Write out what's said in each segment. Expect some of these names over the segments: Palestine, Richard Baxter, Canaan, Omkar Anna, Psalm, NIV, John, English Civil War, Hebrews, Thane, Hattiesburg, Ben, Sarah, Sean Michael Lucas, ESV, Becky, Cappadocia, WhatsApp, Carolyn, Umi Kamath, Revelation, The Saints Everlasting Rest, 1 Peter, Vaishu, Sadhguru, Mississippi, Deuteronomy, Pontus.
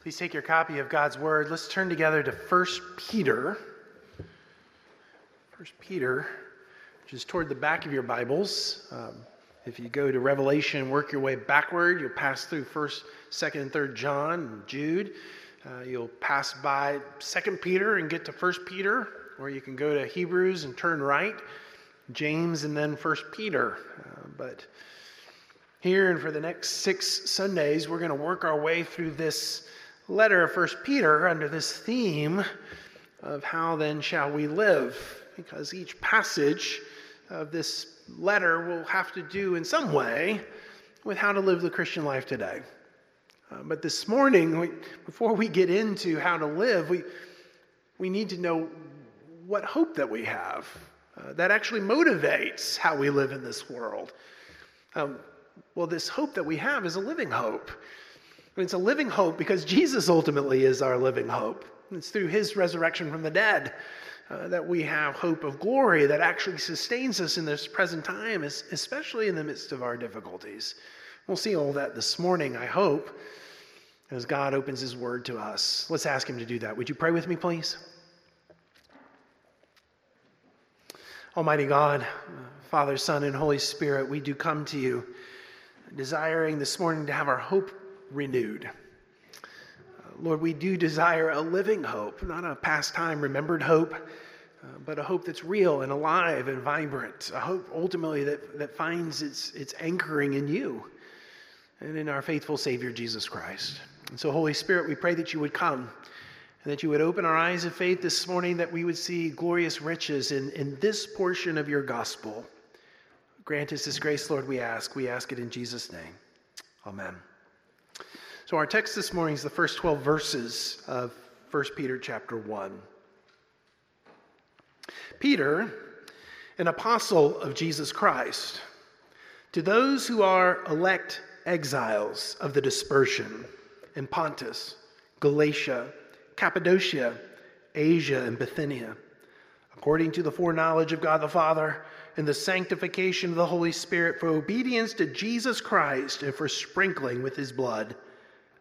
Please take your copy of God's Word. Let's turn together to 1 Peter, which is toward the back of your Bibles. If you go to Revelation, work your way backward, you'll pass through 1st, 2nd, and 3rd John and Jude. You'll pass by 2 Peter and get to 1 Peter, or you can go to Hebrews and turn right, James, and then 1 Peter. But here and for the next 6 Sundays, we're going to work our way through this letter of 1 Peter under this theme of how then shall we live, because each passage of this letter will have to do in some way with how to live the Christian life today. But this morning, before we get into how to live, we need to know what hope that we have that actually motivates how we live in this world. Well, this hope that we have is a living hope. And it's a living hope because Jesus ultimately is our living hope. It's through his resurrection from the dead that we have hope of glory that actually sustains us in this present time, especially in the midst of our difficulties. We'll see all that this morning, I hope, as God opens his word to us. Let's ask him to do that. Would you pray with me, please? Almighty God, Father, Son, and Holy Spirit, we do come to you desiring this morning to have our hope renewed. Lord, we do desire a living hope, not a pastime remembered hope, but a hope that's real and alive and vibrant, a hope ultimately that finds its anchoring in you and in our faithful Savior, Jesus Christ. And so, Holy Spirit, we pray that you would come and that you would open our eyes of faith this morning, that we would see glorious riches in this portion of your gospel. Grant us this grace, Lord, we ask. We ask it in Jesus' name. Amen. So our text this morning is the first 12 verses of 1 Peter chapter 1. Peter, an apostle of Jesus Christ, to those who are elect exiles of the dispersion in Pontus, Galatia, Cappadocia, Asia, and Bithynia, according to the foreknowledge of God the Father and the sanctification of the Holy Spirit for obedience to Jesus Christ and for sprinkling with his blood,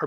are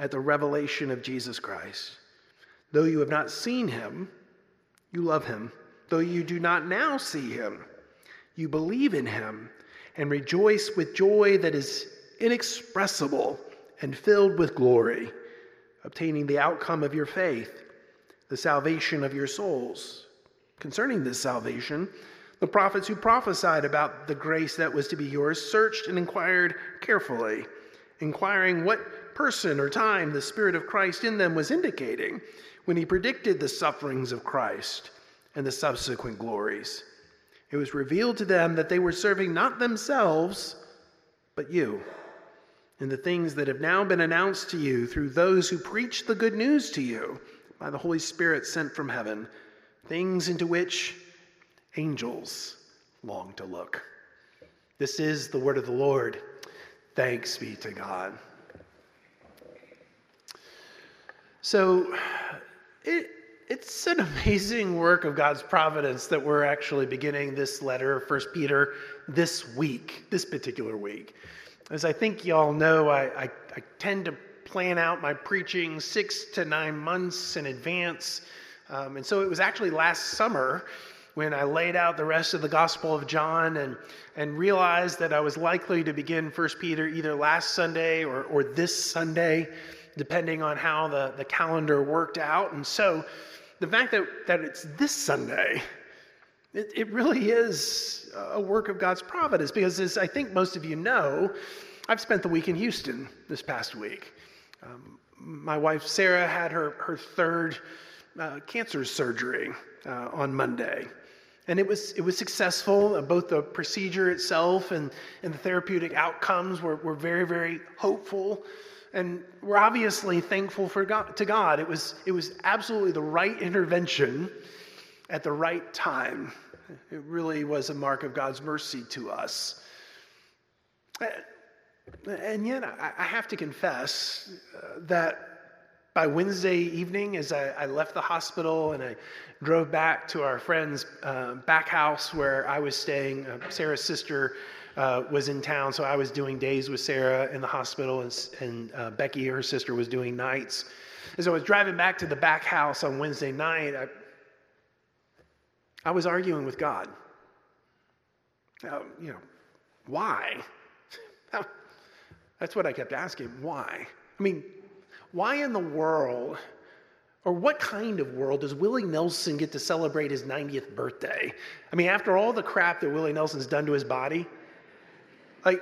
at the revelation of Jesus Christ. Though you have not seen him, you love him. Though you do not now see him, you believe in him and rejoice with joy that is inexpressible and filled with glory, obtaining the outcome of your faith, the salvation of your souls. Concerning this salvation, the prophets who prophesied about the grace that was to be yours searched and inquired carefully, inquiring what person or time the Spirit of Christ in them was indicating when he predicted the sufferings of Christ and the subsequent glories. It was revealed to them that they were serving not themselves, but you, and the things that have now been announced to you through those who preach the good news to you by the Holy Spirit sent from heaven, things into which angels long to look. This is the word of the Lord. Thanks be to God. So it's an amazing work of God's providence that we're actually beginning this letter of 1 Peter this week, this particular week. As I think y'all know, I tend to plan out my preaching 6 to 9 months in advance. And so it was actually last summer when I laid out the rest of the Gospel of John and realized that I was likely to begin 1 Peter either last Sunday or this Sunday, depending on how the calendar worked out. And so the fact that it's this Sunday, it really is a work of God's providence, because as I think most of you know, I've spent the week in Houston this past week. My wife, Sarah, had her third cancer surgery on Monday. And it was successful. Both the procedure itself and the therapeutic outcomes were very, very hopeful. And we're obviously thankful to God. It was absolutely the right intervention at the right time. It really was a mark of God's mercy to us. And yet, I have to confess that by Wednesday evening, as I left the hospital and I drove back to our friend's back house where I was staying, Sarah's sister was in town, so I was doing days with Sarah in the hospital, and Becky, her sister, was doing nights. As I was driving back to the back house on Wednesday night, I was arguing with God. Why? That's what I kept asking, why? I mean, why in the world, or what kind of world, does Willie Nelson get to celebrate his 90th birthday? I mean, after all the crap that Willie Nelson's done to his body, why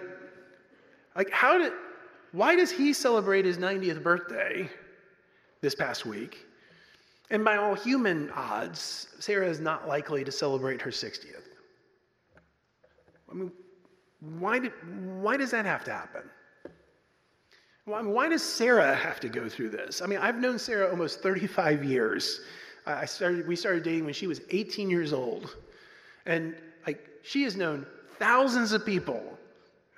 does he celebrate his 90th birthday this past week? And by all human odds, Sarah is not likely to celebrate her 60th. I mean, why does that have to happen? Why does Sarah have to go through this? I mean, I've known Sarah almost 35 years. We started dating when she was 18 years old. And she has known thousands of people,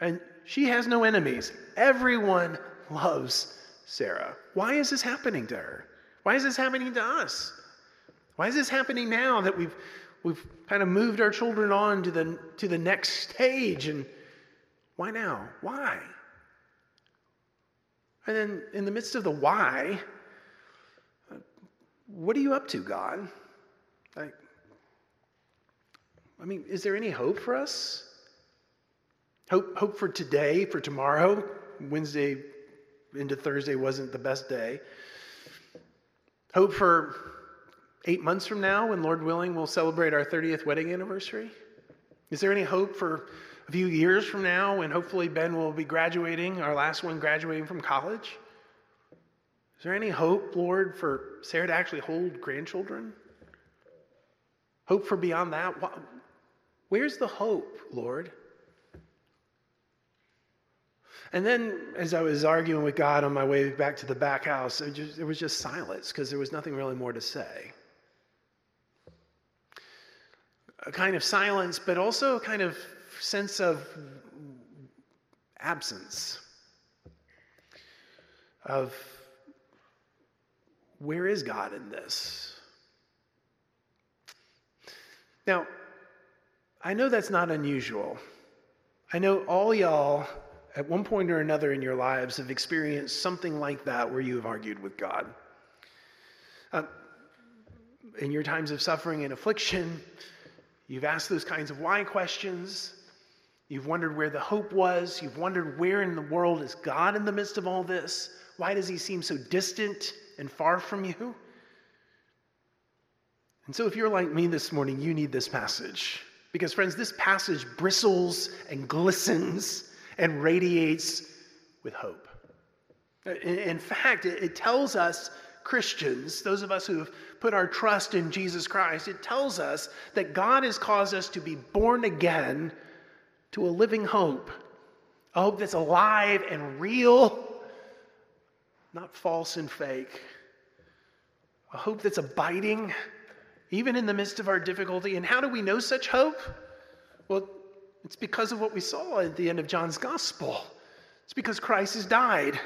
and she has no enemies. Everyone loves Sarah. Why is this happening to her? Why is this happening to us? Why is this happening now that we've kind of moved our children on to the next stage? And why now? Why? And then in the midst of the why, what are you up to, God? Is there any hope for us? Hope for today, for tomorrow? Wednesday into Thursday wasn't the best day. Hope for 8 months from now, when Lord willing, we'll celebrate our 30th wedding anniversary? Is there any hope for a few years from now, when hopefully Ben will be graduating, our last one graduating from college? Is there any hope, Lord, for Sarah to actually hold grandchildren? Hope for beyond that? Where's the hope, Lord? And then, as I was arguing with God on my way back to the back house, it was just silence, because there was nothing really more to say. A kind of silence, but also a kind of sense of absence, of where is God in this? Now, I know that's not unusual. I know all y'all at one point or another in your lives have experienced something like that, where you have argued with God. In your times of suffering and affliction, you've asked those kinds of why questions. You've wondered where the hope was. You've wondered, where in the world is God in the midst of all this? Why does he seem so distant and far from you? And so if you're like me this morning, you need this passage. Because friends, this passage bristles and glistens and radiates with hope. In fact, it tells us Christians, those of us who have put our trust in Jesus Christ, it tells us that God has caused us to be born again to a living hope, a hope that's alive and real, not false and fake, a hope that's abiding, even in the midst of our difficulty. And how do we know such hope? Well, it's because of what we saw at the end of John's gospel. It's because Christ has died.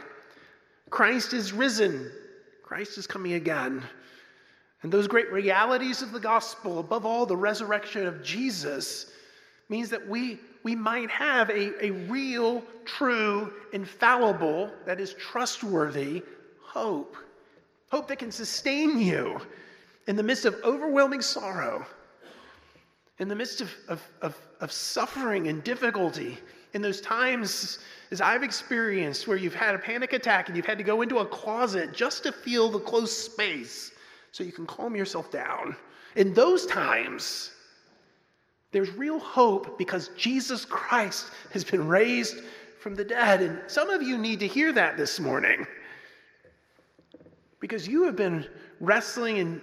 Christ is risen. Christ is coming again. And those great realities of the gospel, above all the resurrection of Jesus, means that we might have a real, true, infallible, that is trustworthy hope. Hope that can sustain you in the midst of overwhelming sorrow, in the midst of suffering and difficulty. In those times, as I've experienced, where you've had a panic attack and you've had to go into a closet just to feel the close space so you can calm yourself down. In those times, there's real hope because Jesus Christ has been raised from the dead. And some of you need to hear that this morning because you have been wrestling and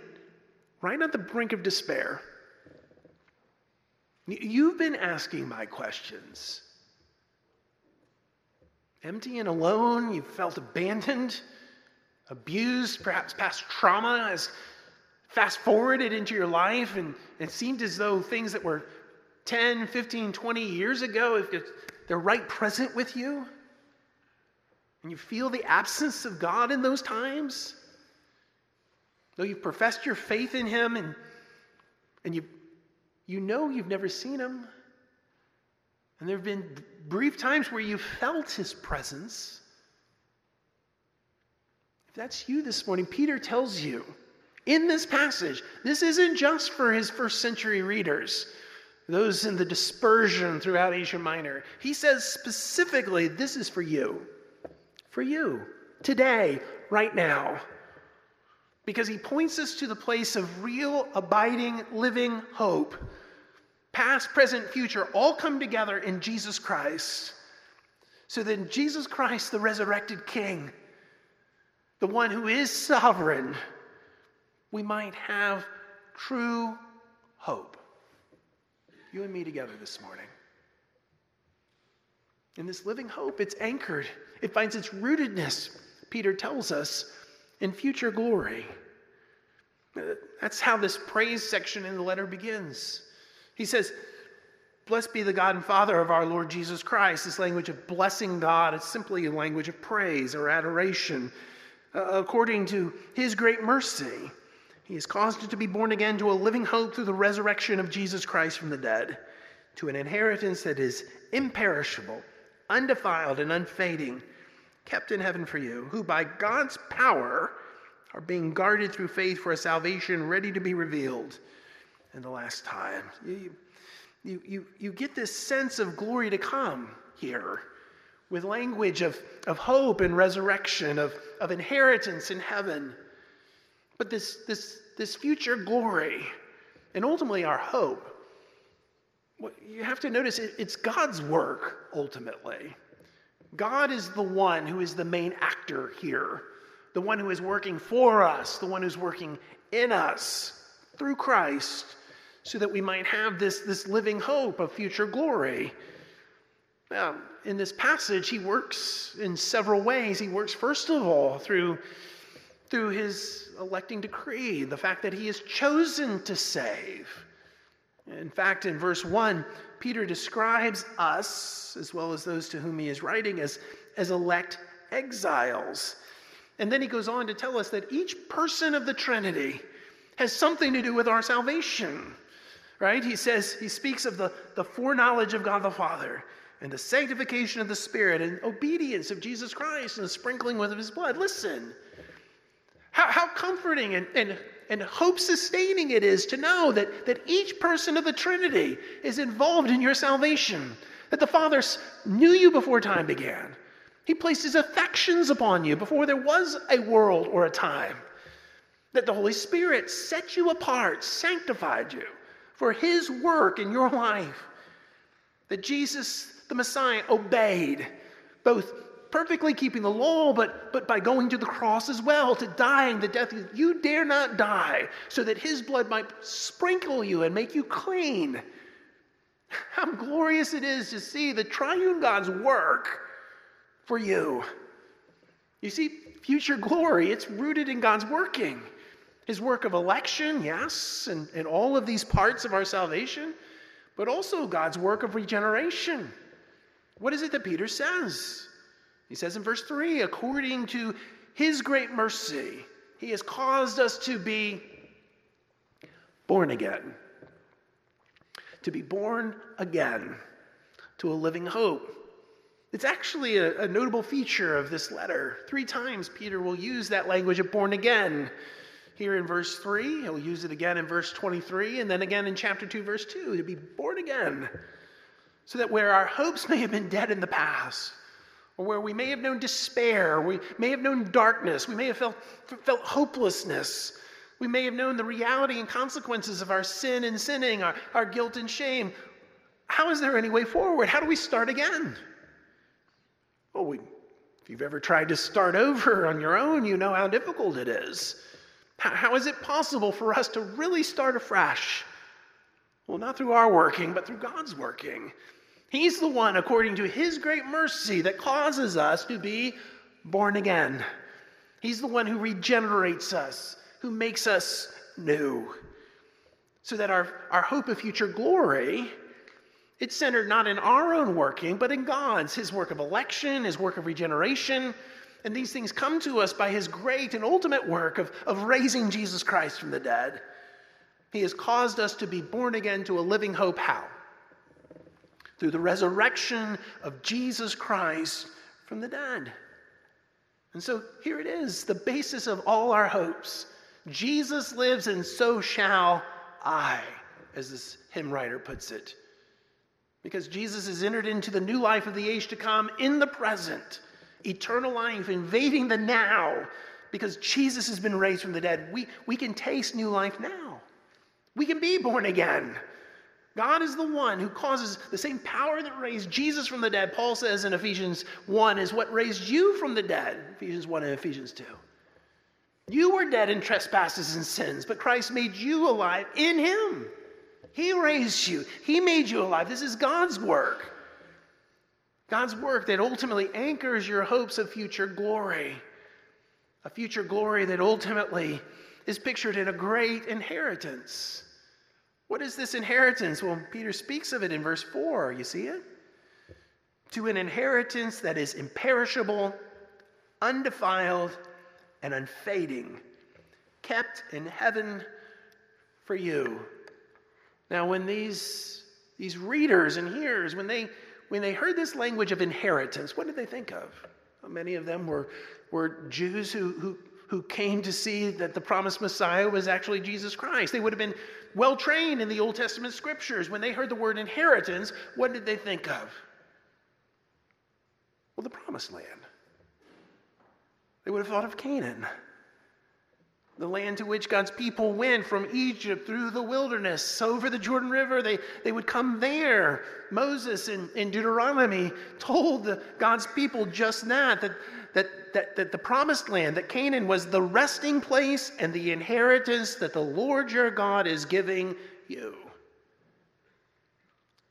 right on the brink of despair. You've been asking my questions. Empty and alone, you felt abandoned, abused, perhaps past trauma has fast-forwarded into your life, and it seemed as though things that were 10, 15, 20 years ago, if they're right present with you, and you feel the absence of God in those times, though you've professed your faith in Him, and you know you've never seen Him, and there have been brief times where you felt His presence. If that's you this morning, Peter tells you in this passage, this isn't just for his first century readers, those in the dispersion throughout Asia Minor. He says specifically, this is for you, today, right now, because he points us to the place of real, abiding, living hope. Past, present, future, all come together in Jesus Christ. So that in Jesus Christ, the resurrected King, the one who is sovereign, we might have true hope. You and me together this morning. In this living hope, it's anchored. It finds its rootedness, Peter tells us, in future glory. That's how this praise section in the letter begins. He says, blessed be the God and Father of our Lord Jesus Christ. This language of blessing God is simply a language of praise or adoration. According to his great mercy, he has caused it to be born again to a living hope through the resurrection of Jesus Christ from the dead, to an inheritance that is imperishable, undefiled, and unfading, kept in heaven for you, who by God's power are being guarded through faith for a salvation ready to be revealed in the last time. You get this sense of glory to come here with language of hope and resurrection, of inheritance in heaven. But this future glory, and ultimately our hope, you have to notice it's God's work, ultimately. God is the one who is the main actor here, the one who is working for us, the one who's working in us through Christ, so that we might have this living hope of future glory. Now, in this passage, he works in several ways. He works, first of all, through his electing decree, the fact that he has chosen to save. In fact, in verse 1, Peter describes us, as well as those to whom he is writing, as elect exiles. And then he goes on to tell us that each person of the Trinity has something to do with our salvation, right? He says, he speaks of the foreknowledge of God the Father and the sanctification of the Spirit and obedience of Jesus Christ and the sprinkling of his blood. Listen, how comforting and hope-sustaining it is to know that each person of the Trinity is involved in your salvation, that the Father knew you before time began. He placed his affections upon you before there was a world or a time. That the Holy Spirit set you apart, sanctified you for his work in your life. That Jesus, the Messiah, obeyed, both perfectly keeping the law, but by going to the cross as well, to dying the death you dare not die, so that his blood might sprinkle you and make you clean. How glorious it is to see the triune God's work for you. You see, future glory, it's rooted in God's working. His work of election, yes, and all of these parts of our salvation, but also God's work of regeneration. What is it that Peter says? He says in verse 3, according to his great mercy, he has caused us to be born again. To be born again to a living hope. It's actually a notable feature of this letter. Three times Peter will use that language of born again. Here in verse 3, he'll use it again in verse 23, and then again in chapter 2, verse 2, to be born again, so that where our hopes may have been dead in the past, or where we may have known despair, we may have known darkness, we may have felt hopelessness, We may have known the reality and consequences of our sin and sinning, our guilt and shame. How is there any way forward? How do we start again? Well, if you've ever tried to start over on your own, you know how difficult it is. How is it possible for us to really start afresh? Well, not through our working, but through God's working. He's the one, according to his great mercy, that causes us to be born again. He's the one who regenerates us, who makes us new, so that our hope of future glory, it's centered not in our own working, but in God's, his work of election, his work of regeneration. And these things come to us by his great and ultimate work of raising Jesus Christ from the dead. He has caused us to be born again to a living hope. How? Through the resurrection of Jesus Christ from the dead. And so here it is, the basis of all our hopes. Jesus lives, and so shall I, as this hymn writer puts it. Because Jesus has entered into the new life of the age to come in the present, eternal life, invading the now. Because Jesus has been raised from the dead, we can taste new life now. We can be born again. God is the one who causes the same power that raised Jesus from the dead. Paul says in Ephesians 1 is what raised you from the dead. Ephesians 1 and Ephesians 2. You were dead in trespasses and sins, but Christ made you alive in him. He raised you. He made you alive. This is God's work. God's work that ultimately anchors your hopes of future glory. A future glory that ultimately is pictured in a great inheritance. What is this inheritance? Well, Peter speaks of it in verse 4. You see it? To an inheritance that is imperishable, undefiled, and unfading, kept in heaven for you. Now, when these readers and hearers, when they heard this language of inheritance, what did they think of? Well, many of them were Jews who came to see that the promised Messiah was actually Jesus Christ. They would have been well-trained in the Old Testament scriptures. When they heard the word inheritance, what did they think of? Well, the promised land. They would have thought of Canaan, the land to which God's people went from Egypt through the wilderness, over the Jordan River. They would come there. Moses in Deuteronomy told God's people just that the promised land, that Canaan, was the resting place and the inheritance that the Lord your God is giving you.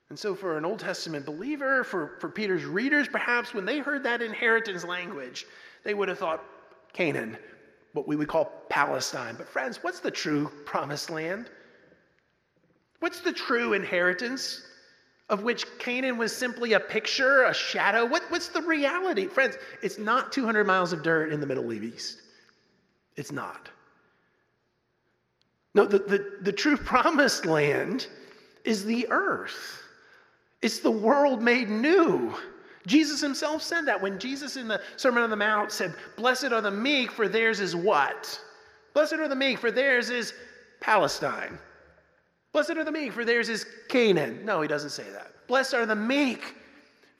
And so for an Old Testament believer, for Peter's readers perhaps, when they heard that inheritance language, they would have thought Canaan, what we would call Palestine. But friends, what's the true promised land? What's the true inheritance of which Canaan was simply a picture, a shadow? What's the reality? Friends, it's not 200 miles of dirt in the Middle East. It's not. No, the true promised land is the earth. It's the world made new. Jesus himself said that when Jesus in the Sermon on the Mount said, blessed are the meek, for theirs is what? Blessed are the meek, for theirs is Palestine. Blessed are the meek, for theirs is Canaan. No, he doesn't say that. Blessed are the meek,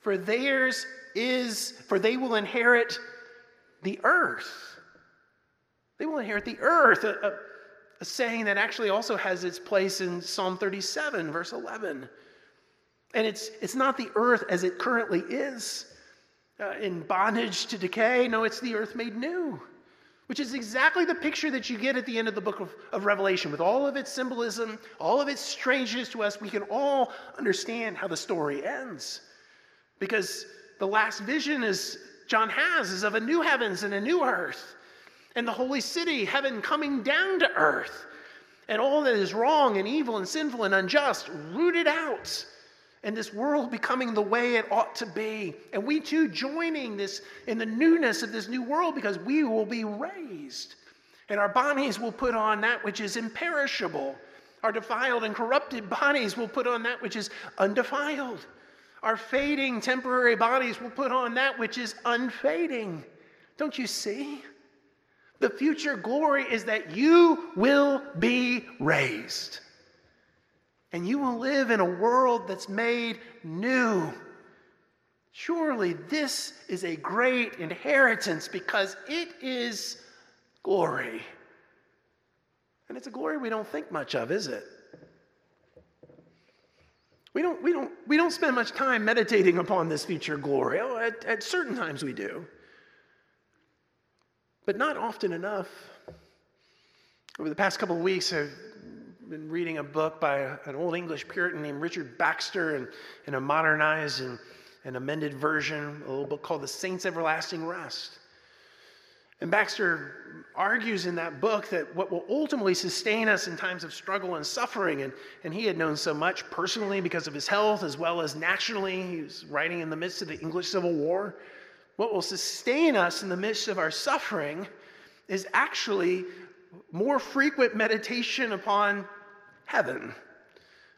for theirs is, for they will inherit the earth. They will inherit the earth, a saying that actually also has its place in Psalm 37, verse 11. And it's not the earth as it currently is, in bondage to decay. No, it's the earth made new, which is exactly the picture that you get at the end of the book of Revelation. With all of its symbolism, all of its strangeness to us, we can all understand how the story ends. Because the last vision John has is of a new heavens and a new earth, and the holy city, heaven, coming down to earth. And all that is wrong and evil and sinful and unjust rooted out. And this world becoming the way it ought to be. And we too joining this in the newness of this new world, because we will be raised. And our bodies will put on that which is imperishable. Our defiled and corrupted bodies will put on that which is undefiled. Our fading temporary bodies will put on that which is unfading. Don't you see? The future glory is that you will be raised. And you will live in a world that's made new. Surely this is a great inheritance, because it is glory. And it's a glory we don't think much of, is it? We don't spend much time meditating upon this future glory. Oh, at certain times we do. But not often enough. Over the past couple of weeks, I've been reading a book by an old English Puritan named Richard Baxter in a modernized and amended version, a little book called The Saints Everlasting Rest. And Baxter argues in that book that what will ultimately sustain us in times of struggle and suffering, and he had known so much personally because of his health as well as nationally, he was writing in the midst of the English Civil War, what will sustain us in the midst of our suffering is actually more frequent meditation upon heaven,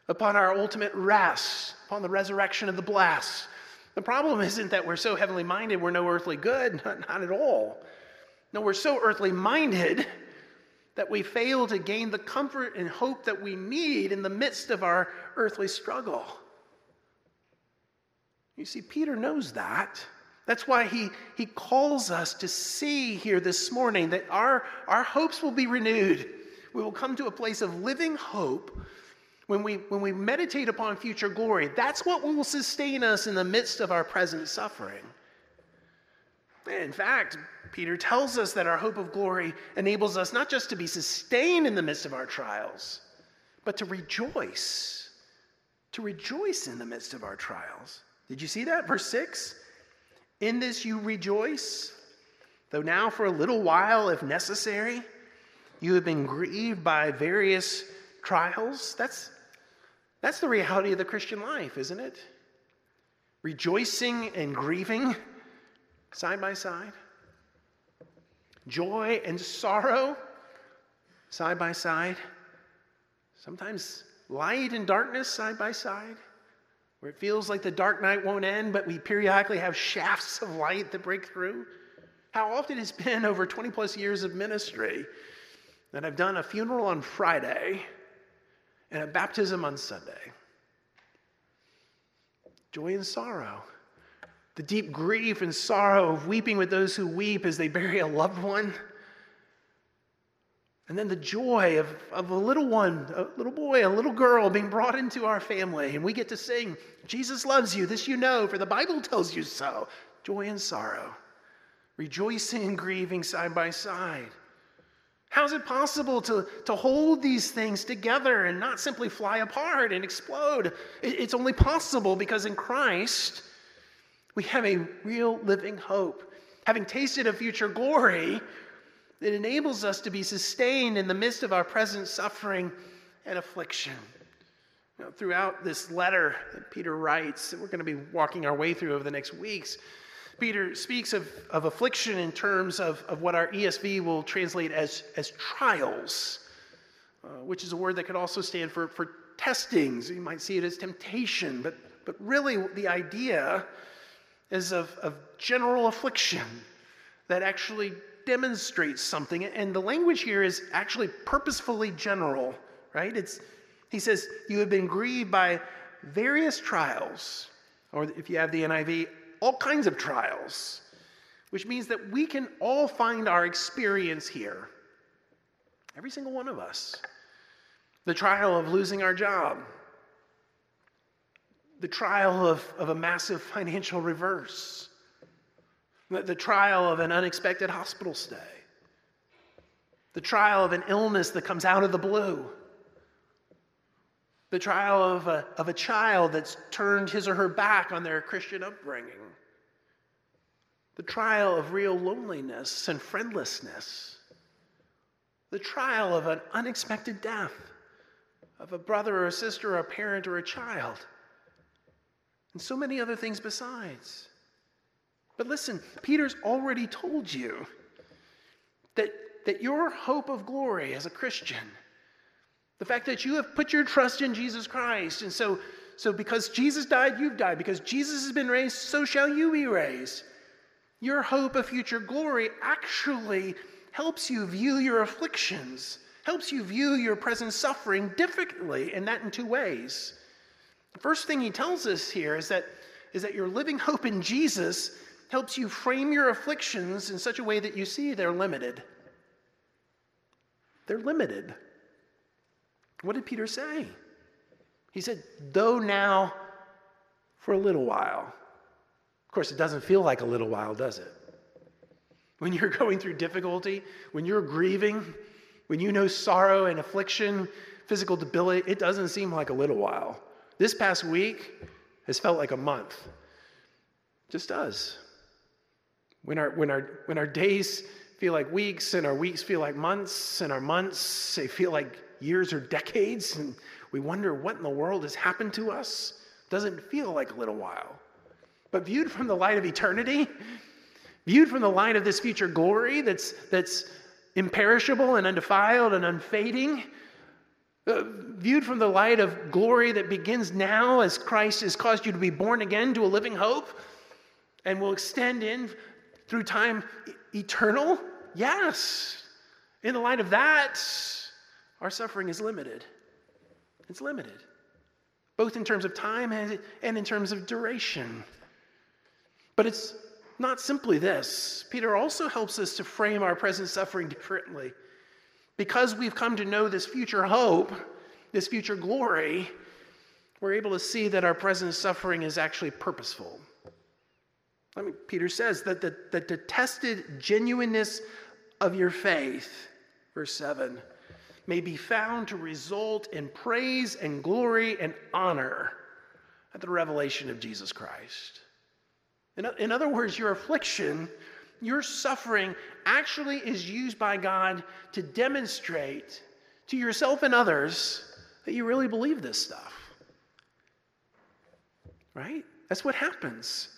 upon our ultimate rest, upon the resurrection of the blessed. The problem isn't that we're so heavenly minded we're no earthly good, not at all. No, we're so earthly minded that we fail to gain the comfort and hope that we need in the midst of our earthly struggle. You see, Peter knows that. That's why he calls us to see here this morning that our hopes will be renewed. We will come to a place of living hope when we meditate upon future glory. That's what will sustain us in the midst of our present suffering. And in fact, Peter tells us that our hope of glory enables us not just to be sustained in the midst of our trials, but to rejoice in the midst of our trials. Did you see that? Verse 6. In this you rejoice, though now for a little while, if necessary, you have been grieved by various trials. That's the reality of the Christian life, isn't it? Rejoicing and grieving, side by side. Joy and sorrow, side by side. Sometimes light and darkness, side by side. Where it feels like the dark night won't end, but we periodically have shafts of light that break through. How often it's been over 20 plus years of ministry that I've done a funeral on Friday and a baptism on Sunday. Joy and sorrow. The deep grief and sorrow of weeping with those who weep as they bury a loved one. And then the joy of a little one, a little boy, a little girl being brought into our family. And we get to sing, Jesus loves you, this you know, for the Bible tells you so. Joy and sorrow, rejoicing and grieving side by side. How is it possible to hold these things together and not simply fly apart and explode? It's only possible because in Christ, we have a real living hope. Having tasted of future glory, it enables us to be sustained in the midst of our present suffering and affliction. Now, throughout this letter that Peter writes, that we're going to be walking our way through over the next weeks, Peter speaks of affliction in terms of what our ESV will translate as trials, which is a word that could also stand for testings. You might see it as temptation, but really the idea is of general affliction that actually demonstrates something, and the language here is actually purposefully general, right? He says, you have been grieved by various trials, or if you have the NIV, all kinds of trials, which means that we can all find our experience here, every single one of us. The trial of losing our job, the trial of a massive financial reverse, the trial of an unexpected hospital stay, the trial of an illness that comes out of the blue, the trial of a child that's turned his or her back on their Christian upbringing, the trial of real loneliness and friendlessness, the trial of an unexpected death of a brother or a sister or a parent or a child, and so many other things besides. But listen, Peter's already told you that your hope of glory as a Christian, the fact that you have put your trust in Jesus Christ, and so because Jesus died, you've died. Because Jesus has been raised, so shall you be raised. Your hope of future glory actually helps you view your afflictions, helps you view your present suffering differently, and that in two ways. The first thing he tells us here is that your living hope in Jesus helps you frame your afflictions in such a way that you see they're limited. They're limited. What did Peter say? He said, though now for a little while. Of course, it doesn't feel like a little while, does it? When you're going through difficulty, when you're grieving, when you know sorrow and affliction, physical debility, it doesn't seem like a little while. This past week has felt like a month. It just does. When our days feel like weeks, and our weeks feel like months, and our months, they feel like years or decades, and we wonder what in the world has happened to us, it doesn't feel like a little while. But viewed from the light of eternity, viewed from the light of this future glory that's imperishable and undefiled and unfading, viewed from the light of glory that begins now as Christ has caused you to be born again to a living hope and will extend in through time eternal, yes. In the light of that, our suffering is limited. It's limited, both in terms of time and in terms of duration. But it's not simply this. Peter also helps us to frame our present suffering differently. Because we've come to know this future hope, this future glory, we're able to see that our present suffering is actually purposeful. I mean, Peter says that the tested genuineness of your faith, verse 7, may be found to result in praise and glory and honor at the revelation of Jesus Christ. In other words, your affliction, your suffering actually is used by God to demonstrate to yourself and others that you really believe this stuff. Right? That's what happens.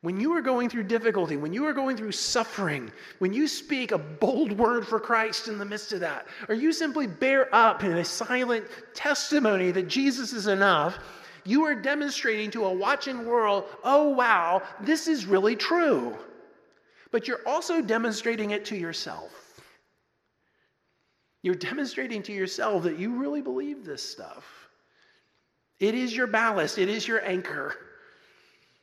When you are going through difficulty, when you are going through suffering, when you speak a bold word for Christ in the midst of that, or you simply bear up in a silent testimony that Jesus is enough, you are demonstrating to a watching world, oh, wow, this is really true. But you're also demonstrating it to yourself. You're demonstrating to yourself that you really believe this stuff. It is your ballast. It is your anchor.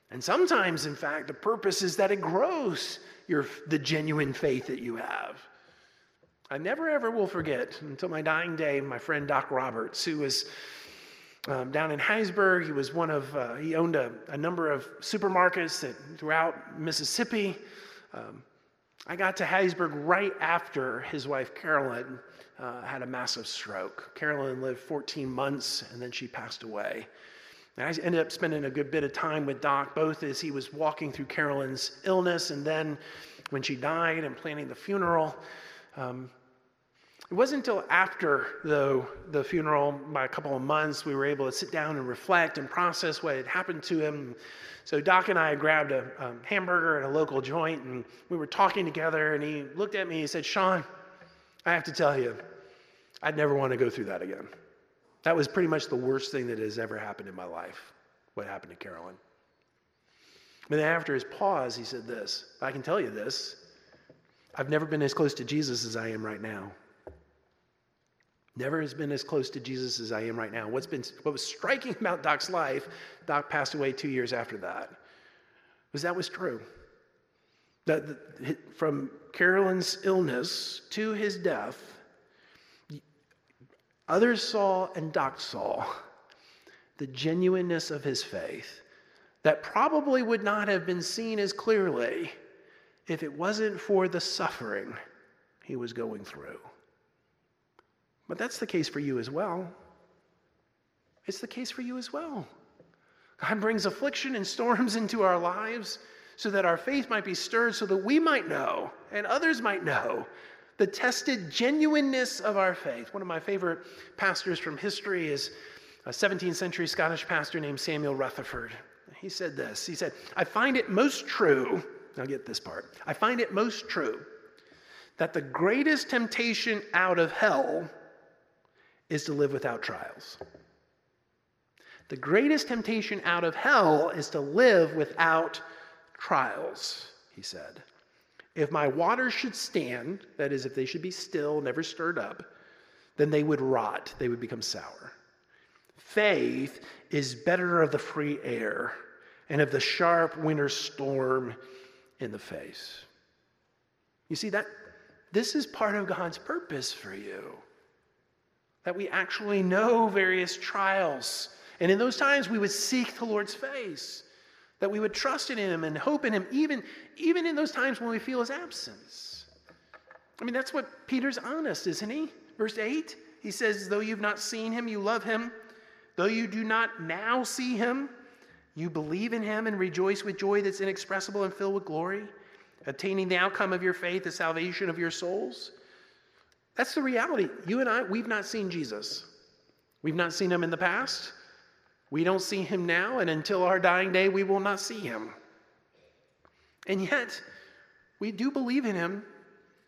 And sometimes, in fact, the purpose is that it grows the genuine faith that you have. I never, ever will forget until my dying day my friend Doc Roberts, who was down in Hattiesburg. He was he owned a number of supermarkets throughout Mississippi. I got to Hattiesburg right after his wife Carolyn had a massive stroke. Carolyn lived 14 months, and then she passed away. And I ended up spending a good bit of time with Doc, both as he was walking through Carolyn's illness and then when she died and planning the funeral. It wasn't until after, though, the funeral, by a couple of months, we were able to sit down and reflect and process what had happened to him. So Doc and I grabbed a hamburger at a local joint, and we were talking together, and he looked at me and he said, "Sean, I have to tell you, I'd never want to go through that again. That was pretty much the worst thing that has ever happened in my life, what happened to Carolyn." And then after his pause, he said this, "I can tell you this, I've never been as close to Jesus as I am right now. Never has been as close to Jesus as I am right now." What was striking about Doc's life, Doc passed away 2 years after that, was that was true. From Carolyn's illness to his death, others saw and Doc saw the genuineness of his faith that probably would not have been seen as clearly if it wasn't for the suffering he was going through. But that's the case for you as well. It's the case for you as well. God brings affliction and storms into our lives so that our faith might be stirred, so that we might know and others might know the tested genuineness of our faith. One of my favorite pastors from history is a 17th century Scottish pastor named Samuel Rutherford. He said this. He said, "I find it most true," now get this part, "I find it most true that the greatest temptation out of hell is to live without trials." The greatest temptation out of hell is to live without trials, he said. "If my waters should stand," that is, if they should be still, never stirred up, "then they would rot, they would become sour. Faith is better of the free air and of the sharp winter storm in the face." You see, this is part of God's purpose for you. that we actually know various trials. And in those times, we would seek the Lord's face, that we would trust in him and hope in him, even in those times when we feel his absence. I mean, that's what Peter's honest, isn't he? Verse 8, he says, though you've not seen him, you love him. Though you do not now see him, you believe in him and rejoice with joy that's inexpressible and filled with glory, attaining the outcome of your faith, the salvation of your souls. That's the reality. You and I, we've not seen Jesus. We've not seen him in the past. We don't see him now, and until our dying day, we will not see him. And yet, we do believe in him.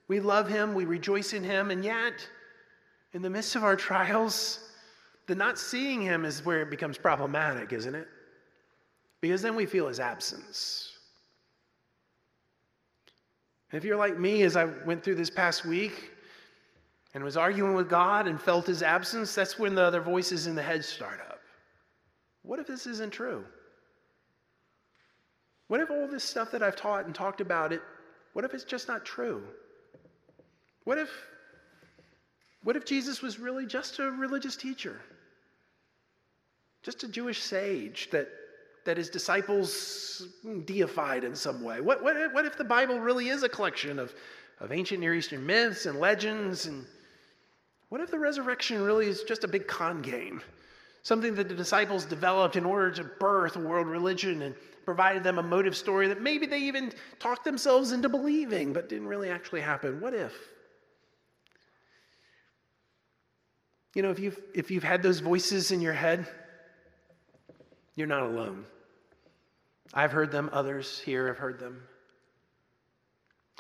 We love him. We rejoice in him. And yet, in the midst of our trials, the not seeing him is where it becomes problematic, isn't it? Because then we feel his absence. And if you're like me, as I went through this past week and was arguing with God and felt his absence, that's when the other voices in the head start up. What if this isn't true? What if all this stuff that I've taught and talked about it, what if it's just not true? What if Jesus was really just a religious teacher? Just a Jewish sage that his disciples deified in some way? What if the Bible really is a collection of ancient Near Eastern myths and legends? And what if the resurrection really is just a big con game? Something that the disciples developed in order to birth a world religion and provided them a motive story that maybe they even talked themselves into believing but didn't really actually happen. What if? You know, if you've had those voices in your head, you're not alone. I've heard them. Others here have heard them.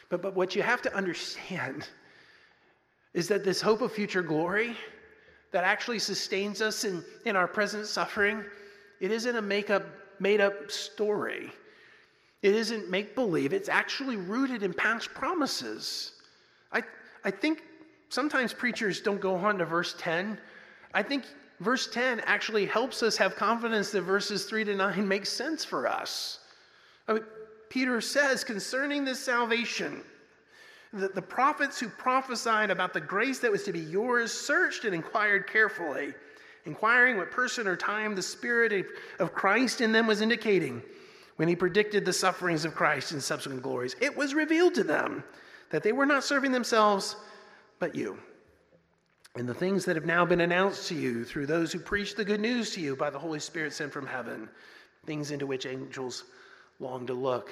But what you have to understand is that this hope of future glory that actually sustains us in our present suffering, it isn't a made-up story. It isn't make-believe. It's actually rooted in past promises. I think sometimes preachers don't go on to verse 10. I think verse 10 actually helps us have confidence that verses 3 to 9 make sense for us. I mean, Peter says, concerning this salvation, that the prophets who prophesied about the grace that was to be yours searched and inquired carefully, inquiring what person or time the Spirit of Christ in them was indicating when he predicted the sufferings of Christ and subsequent glories. It was revealed to them that they were not serving themselves, but you. And the things that have now been announced to you through those who preach the good news to you by the Holy Spirit sent from heaven, things into which angels long to look.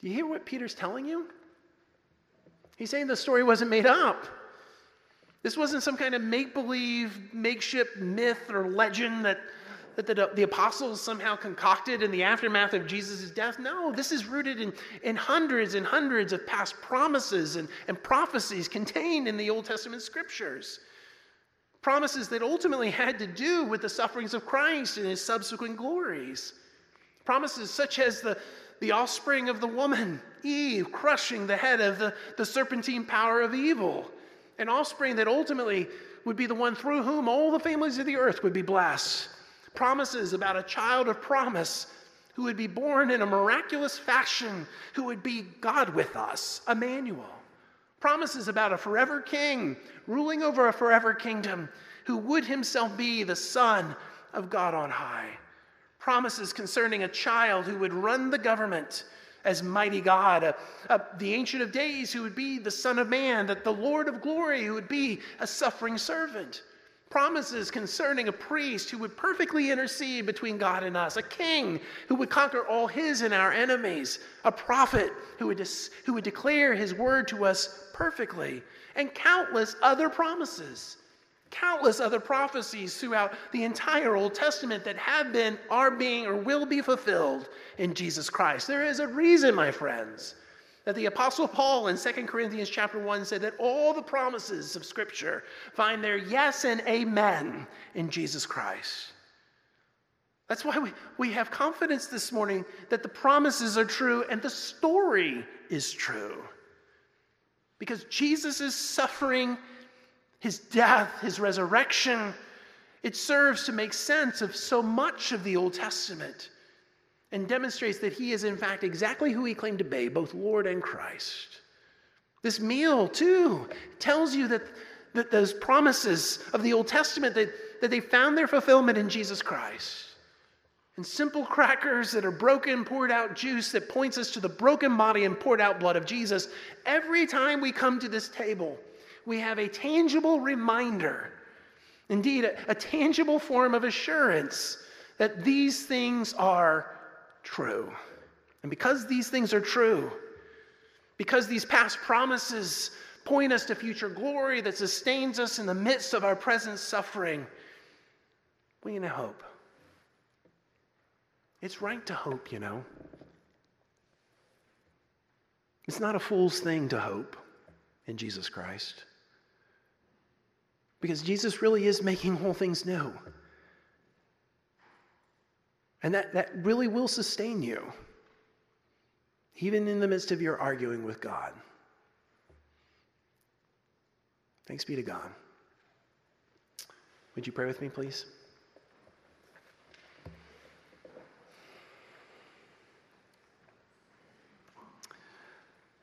Do you hear what Peter's telling you? He's saying the story wasn't made up. This wasn't some kind of make-believe, makeshift myth or legend that the apostles somehow concocted in the aftermath of Jesus' death. No, this is rooted in hundreds and hundreds of past promises and prophecies contained in the Old Testament scriptures. Promises that ultimately had to do with the sufferings of Christ and his subsequent glories. Promises such as the offspring of the woman, Eve, crushing the head of the serpentine power of evil, an offspring that ultimately would be the one through whom all the families of the earth would be blessed. Promises about a child of promise who would be born in a miraculous fashion, who would be God with us, Emmanuel. Promises about a forever king, ruling over a forever kingdom, who would himself be the Son of God on high. Promises concerning a child who would run the government as mighty God, the Ancient of Days who would be the Son of Man, that the Lord of Glory who would be a suffering servant. Promises concerning a priest who would perfectly intercede between God and us, a king who would conquer all his and our enemies, a prophet who would declare his word to us perfectly, and countless other promises. Countless other prophecies throughout the entire Old Testament that have been, are being, or will be fulfilled in Jesus Christ. There is a reason, my friends, that the Apostle Paul in 2 Corinthians chapter 1 said that all the promises of Scripture find their yes and amen in Jesus Christ. That's why we have confidence this morning that the promises are true and the story is true. Because Jesus' suffering, his death, his resurrection, it serves to make sense of so much of the Old Testament and demonstrates that he is, in fact, exactly who he claimed to be, both Lord and Christ. This meal, too, tells you that those promises of the Old Testament, that they found their fulfillment in Jesus Christ. And simple crackers that are broken, poured out juice that points us to the broken body and poured out blood of Jesus. Every time we come to this table, we have a tangible reminder, indeed, a tangible form of assurance that these things are true. And because these things are true, because these past promises point us to future glory that sustains us in the midst of our present suffering, we can hope. It's right to hope, you know. It's not a fool's thing to hope in Jesus Christ, because Jesus really is making all things new. And that really will sustain you, even in the midst of your arguing with God. Thanks be to God. Would you pray with me, please?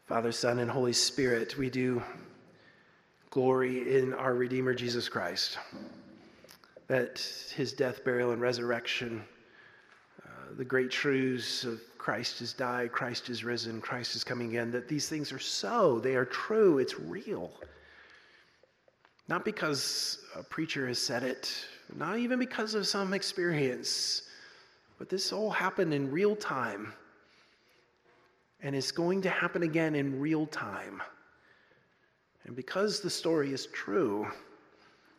Father, Son, and Holy Spirit, we do glory in our Redeemer, Jesus Christ, that his death, burial, and resurrection, the great truths of Christ has died, Christ is risen, Christ is coming again, that these things are so, they are true, it's real. Not because a preacher has said it, not even because of some experience, but this all happened in real time. And it's going to happen again in real time. And because the story is true,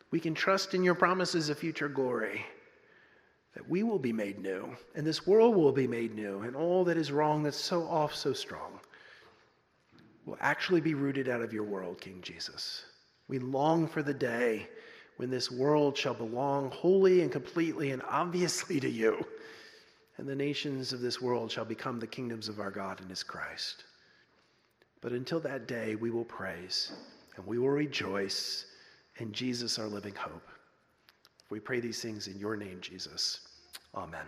we can trust in your promises of future glory, that we will be made new, and this world will be made new, and all that is wrong that's so off, so strong, will actually be rooted out of your world, King Jesus. We long for the day when this world shall belong wholly and completely and obviously to you, and the nations of this world shall become the kingdoms of our God and his Christ. But until that day, we will praise and we will rejoice in Jesus, our living hope. We pray these things in your name, Jesus. Amen.